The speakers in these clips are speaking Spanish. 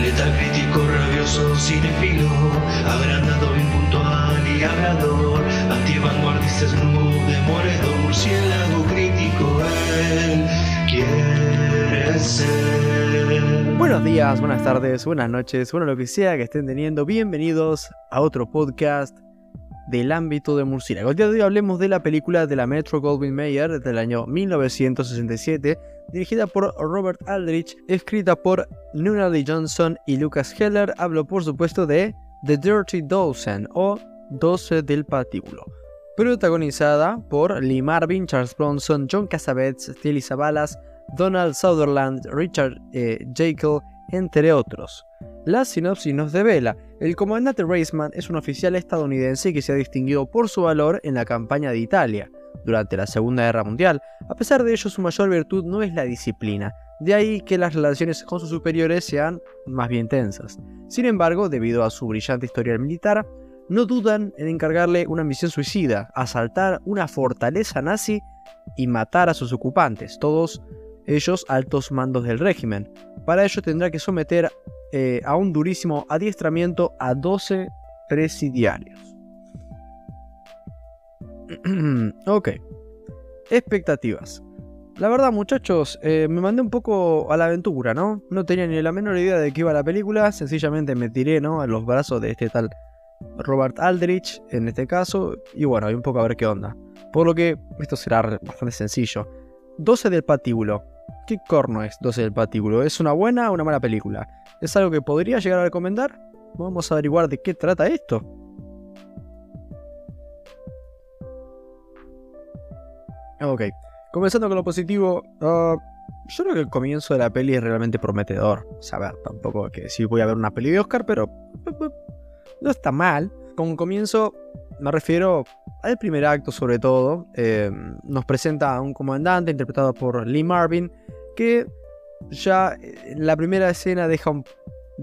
letal crítico, rabioso, cinefilo, agrandado, impuntual y hablador, antivanguardista, snoop, demoledor, murciélago crítico, él quiere ser. Buenos días, buenas tardes, buenas noches, bueno lo que sea que estén teniendo, bienvenidos a otro podcast del ámbito de murciélago. El día de hoy hablemos de la película de la Metro-Goldwyn-Mayer del año 1967, dirigida por Robert Aldrich, escrita por Nunnally Johnson y Lucas Heller. Hablo por supuesto de The Dirty Dozen o Doce del Patíbulo, protagonizada por Lee Marvin, Charles Bronson, John Cassavetes, Tilly Zabalas, Donald Sutherland, Richard Jekyll, entre otros. La sinopsis nos devela: el comandante Raceman es un oficial estadounidense que se ha distinguido por su valor en la campaña de Italia durante la Segunda Guerra Mundial. A pesar de ello, su mayor virtud no es la disciplina, de ahí que las relaciones con sus superiores sean más bien tensas. Sin embargo, debido a su brillante historial militar, no dudan en encargarle una misión suicida: asaltar una fortaleza nazi y matar a sus ocupantes, todos ellos altos mandos del régimen. Para ello tendrá que someter a un durísimo adiestramiento a 12 presidiarios. Ok. Expectativas. La verdad, muchachos, me mandé un poco a la aventura, ¿no? No tenía ni la menor idea de qué iba la película. Sencillamente me tiré, ¿no?, a los brazos de este tal Robert Aldrich, en este caso. Y bueno, hay un poco a ver qué onda. Por lo que esto será bastante sencillo. 12 del Patíbulo. ¿Qué corno es 12 del Patíbulo? ¿Es una buena o una mala película? ¿Es algo que podría llegar a recomendar? Vamos a averiguar de qué trata esto. Ok, comenzando con lo positivo, yo creo que el comienzo de la peli es realmente prometedor. O sea, a ver, tampoco es que sí voy a ver una peli de Oscar, pero no está mal. Con comienzo me refiero al primer acto, sobre todo. Nos presenta a un comandante interpretado por Lee Marvin, que ya en la primera escena deja un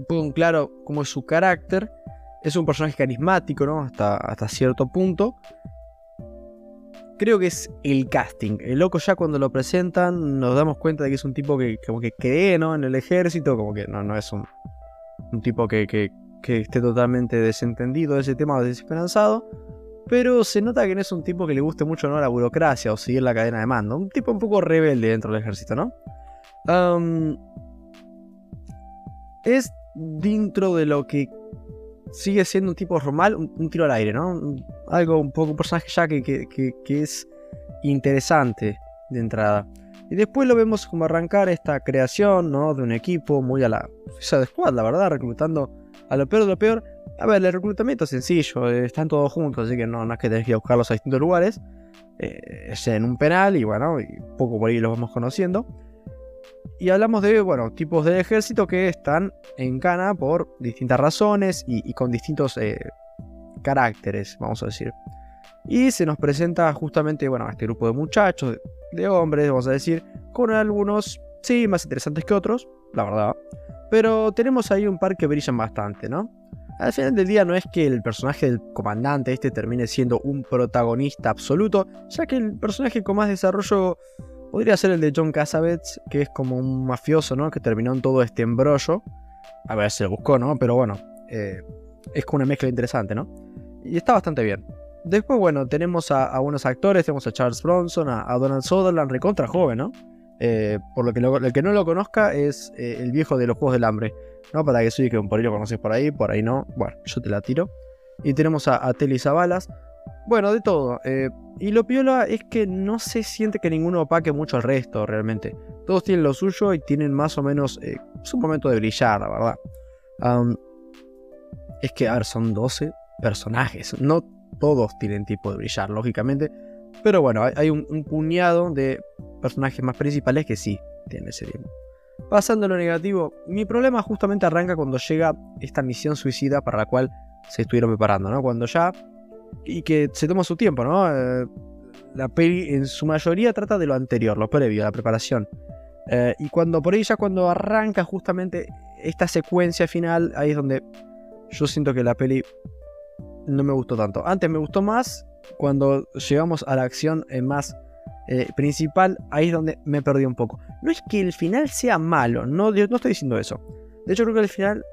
poco en claro cómo es su carácter. Es un personaje carismático, ¿no?, hasta cierto punto. Creo que es el casting. El loco, ya cuando lo presentan, nos damos cuenta de que es un tipo que como que cree, ¿no?, en el ejército. Como que no es un tipo que esté totalmente desentendido de ese tema o desesperanzado, pero se nota que no es un tipo que le guste mucho, ¿no?, la burocracia o seguir la cadena de mando. Un tipo un poco rebelde dentro del ejército, ¿no? Es dentro de lo que sigue siendo un tipo normal, un tiro al aire, ¿no? Algo un poco, un personaje ya que es interesante de entrada. Y después lo vemos como arrancar esta creación, ¿no?, de un equipo muy a la Suicide Squad, la verdad, reclutando a lo peor de lo peor. A ver, el reclutamiento es sencillo, están todos juntos, así que no es que tenés que buscarlos a distintos lugares. Es en un penal y bueno, y poco por ahí los vamos conociendo. Y hablamos de, bueno, tipos del ejército que están en cana por distintas razones y con distintos caracteres, vamos a decir. Y se nos presenta justamente, bueno, este grupo de muchachos, de hombres, vamos a decir, con algunos, sí, más interesantes que otros, la verdad. Pero tenemos ahí un par que brillan bastante, ¿no? Al final del día no es que el personaje del comandante este termine siendo un protagonista absoluto, ya que el personaje con más desarrollo podría ser el de John Cassavetes, que es como un mafioso, ¿no?, que terminó en todo este embrollo. A ver, se lo buscó, ¿no? Pero bueno, es como una mezcla interesante, ¿no? Y está bastante bien. Después, bueno, tenemos a buenos actores, tenemos a Charles Bronson, a Donald Sutherland, recontra joven, ¿no? Por lo que el que no lo conozca es el viejo de los Juegos del Hambre, ¿no? Para que soy que por ahí lo conoces, por ahí no. Bueno, yo te la tiro. Y tenemos a Tilly Zabalas. Bueno, de todo. Y lo piola es que no se siente que ninguno opaque mucho al resto, realmente. Todos tienen lo suyo y tienen más o menos su momento de brillar, la verdad. Es que, a ver, son 12 personajes. No todos tienen tipo de brillar, lógicamente. Pero bueno, hay un puñado de personajes más principales que sí tienen ese tiempo. Pasando a lo negativo, mi problema justamente arranca cuando llega esta misión suicida para la cual se estuvieron preparando, ¿no? Cuando ya... y que se toma su tiempo, ¿no? La peli en su mayoría trata de lo anterior, lo previo, la preparación. Y cuando por ahí ya cuando arranca justamente esta secuencia final, ahí es donde yo siento que la peli no me gustó tanto. Antes me gustó más. Cuando llegamos a la acción más principal, ahí es donde me perdí un poco. No es que el final sea malo, no estoy diciendo eso, De hecho creo que al final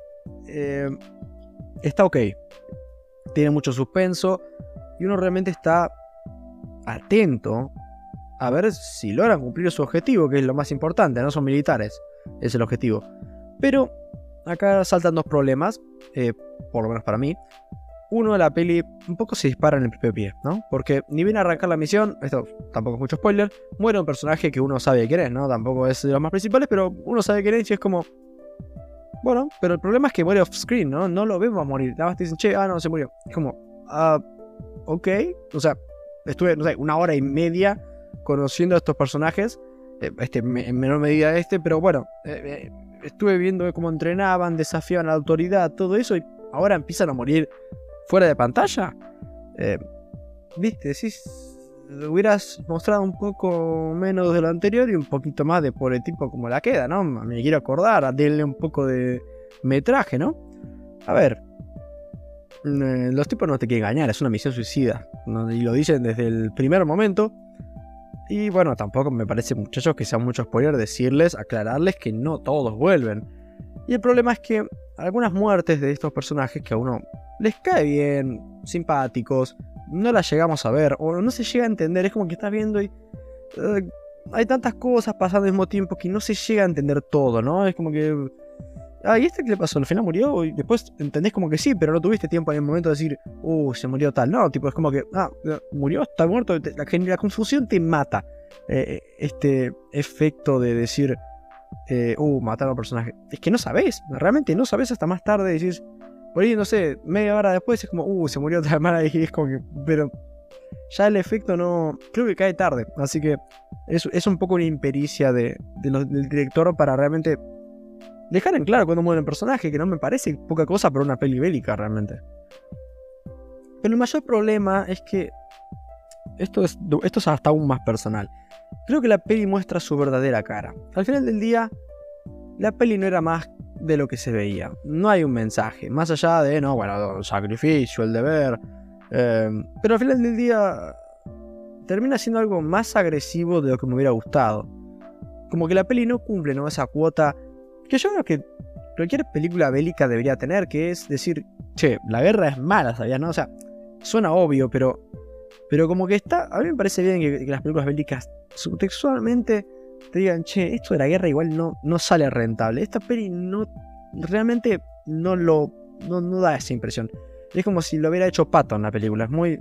está ok. Tiene mucho suspenso y uno realmente está atento a ver si logran cumplir su objetivo, que es lo más importante, no son militares, es el objetivo. Pero acá saltan dos problemas, por lo menos para mí. Uno, la peli un poco se dispara en el propio pie, ¿no? Porque ni bien arrancar la misión, esto tampoco es mucho spoiler, muere un personaje que uno sabe quién es, ¿no? Tampoco es de los más principales, pero uno sabe quién es y es como... Bueno, pero el problema es que muere off-screen, ¿no? No lo vemos morir, nada más te dicen, che, ah, no, se murió. Es como, ok, o sea, estuve, no sé, una hora y media conociendo a estos personajes, en menor medida pero bueno, estuve viendo cómo entrenaban, desafiaban a la autoridad, todo eso, y ahora empiezan a morir... fuera de pantalla, viste, si hubieras mostrado un poco menos de lo anterior y un poquito más de por el tipo como la queda, ¿no? Me quiero acordar, denle un poco de metraje, ¿no? A ver, los tipos no te quieren engañar, es una misión suicida, ¿no? Y lo dicen desde el primer momento. Y bueno, tampoco me parece, muchachos, que sea mucho spoiler decirles, aclararles que no todos vuelven. Y el problema es que algunas muertes de estos personajes que a uno les cae bien, simpáticos, no las llegamos a ver, o no se llega a entender, es como que estás viendo y... hay tantas cosas pasando al mismo tiempo que no se llega a entender todo, ¿no? Es como que... Ah, ¿y este qué le pasó? ¿Al final murió? Y después entendés como que sí, pero no tuviste tiempo en el momento de decir... se murió tal, no, tipo, es como que... Ah, murió, está muerto, la confusión te mata. Este efecto de decir... mataron al personaje. Es que no sabés, realmente no sabés hasta más tarde, decís... Por ahí, no sé, media hora después es como, se murió otra hermana y es como que... Pero ya el efecto no... Creo que cae tarde, así que es un poco una impericia del director para realmente dejar en claro cuando muere el personaje, que no me parece poca cosa para una peli bélica realmente. Pero el mayor problema es que... Esto es hasta aún más personal. Creo que la peli muestra su verdadera cara. Al final del día, la peli no era más... de lo que se veía, no hay un mensaje más allá de, no, bueno, el sacrificio, el deber, pero al final del día termina siendo algo más agresivo de lo que me hubiera gustado. Como que la peli no cumple, ¿no? Esa cuota que yo creo que cualquier película bélica debería tener, que es decir, che, la guerra es mala, ¿sabías? ¿No? O sea, suena obvio, pero como que está, a mí me parece bien que las películas bélicas subtextualmente te digan, che, esto de la guerra igual no sale rentable. Esta peli no da esa impresión. Es como si lo hubiera hecho Patton la película. Es muy...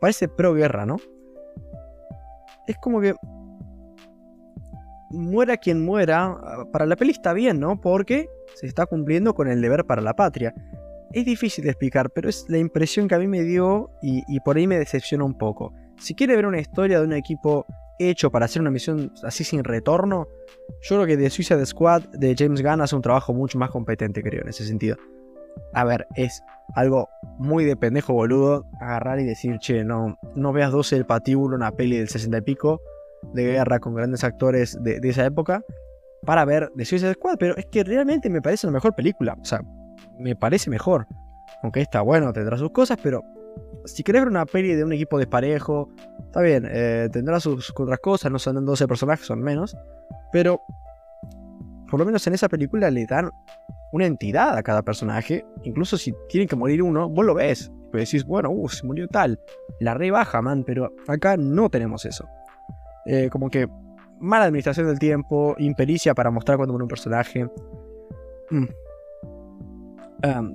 parece pro guerra, ¿no? Es como que... muera quien muera, para la peli está bien, ¿no? Porque se está cumpliendo con el deber para la patria. Es difícil de explicar, pero es la impresión que a mí me dio y por ahí me decepciona un poco. Si quiere ver una historia de un equipo... hecho para hacer una misión así sin retorno, yo creo que The Suicide Squad de James Gunn hace un trabajo mucho más competente, creo, en ese sentido. A ver, es algo muy de pendejo boludo agarrar y decir, che, no veas Doce del Patíbulo, una peli del 60 y pico de guerra con grandes actores de esa época, para ver The Suicide Squad, pero es que realmente me parece la mejor película, o sea, me parece mejor, aunque está bueno, tendrá sus cosas, pero... Si querés ver una peli de un equipo desparejo, está bien, tendrá sus otras cosas, no son 12 personajes, son menos, pero por lo menos en esa película le dan una entidad a cada personaje, incluso si tienen que morir uno, vos lo ves, y decís, bueno, se murió tal, la rebaja, man, pero acá no tenemos eso. Como que mala administración del tiempo, impericia para mostrar cuando muere un personaje.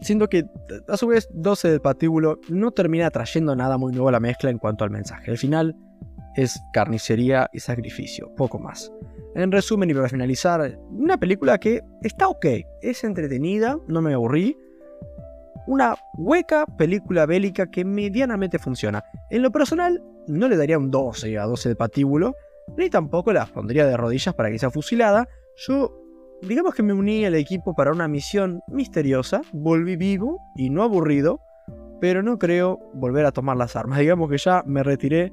Siento que a su vez 12 del Patíbulo no termina trayendo nada muy nuevo a la mezcla en cuanto al mensaje. El final es carnicería y sacrificio, poco más. En resumen y para finalizar, una película que está ok, es entretenida, no me aburrí. Una hueca película bélica que medianamente funciona. En lo personal no le daría un 12 a 12 del Patíbulo, ni tampoco la pondría de rodillas para que sea fusilada. Yo... digamos que me uní al equipo para una misión misteriosa, volví vivo y no aburrido, pero no creo volver a tomar las armas. Digamos que ya me retiré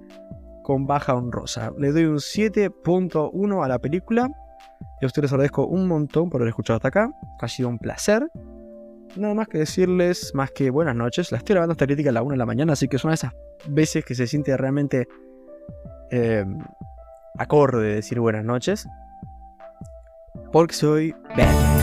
con baja honrosa. Le doy un 7.1 a la película. Y a ustedes les agradezco un montón por haber escuchado hasta acá. Ha sido un placer. Nada más que decirles, más que buenas noches. La estoy grabando esta crítica a la 1 de la mañana, así que es una de esas veces que se siente realmente acorde de decir buenas noches. Porque soy Ben.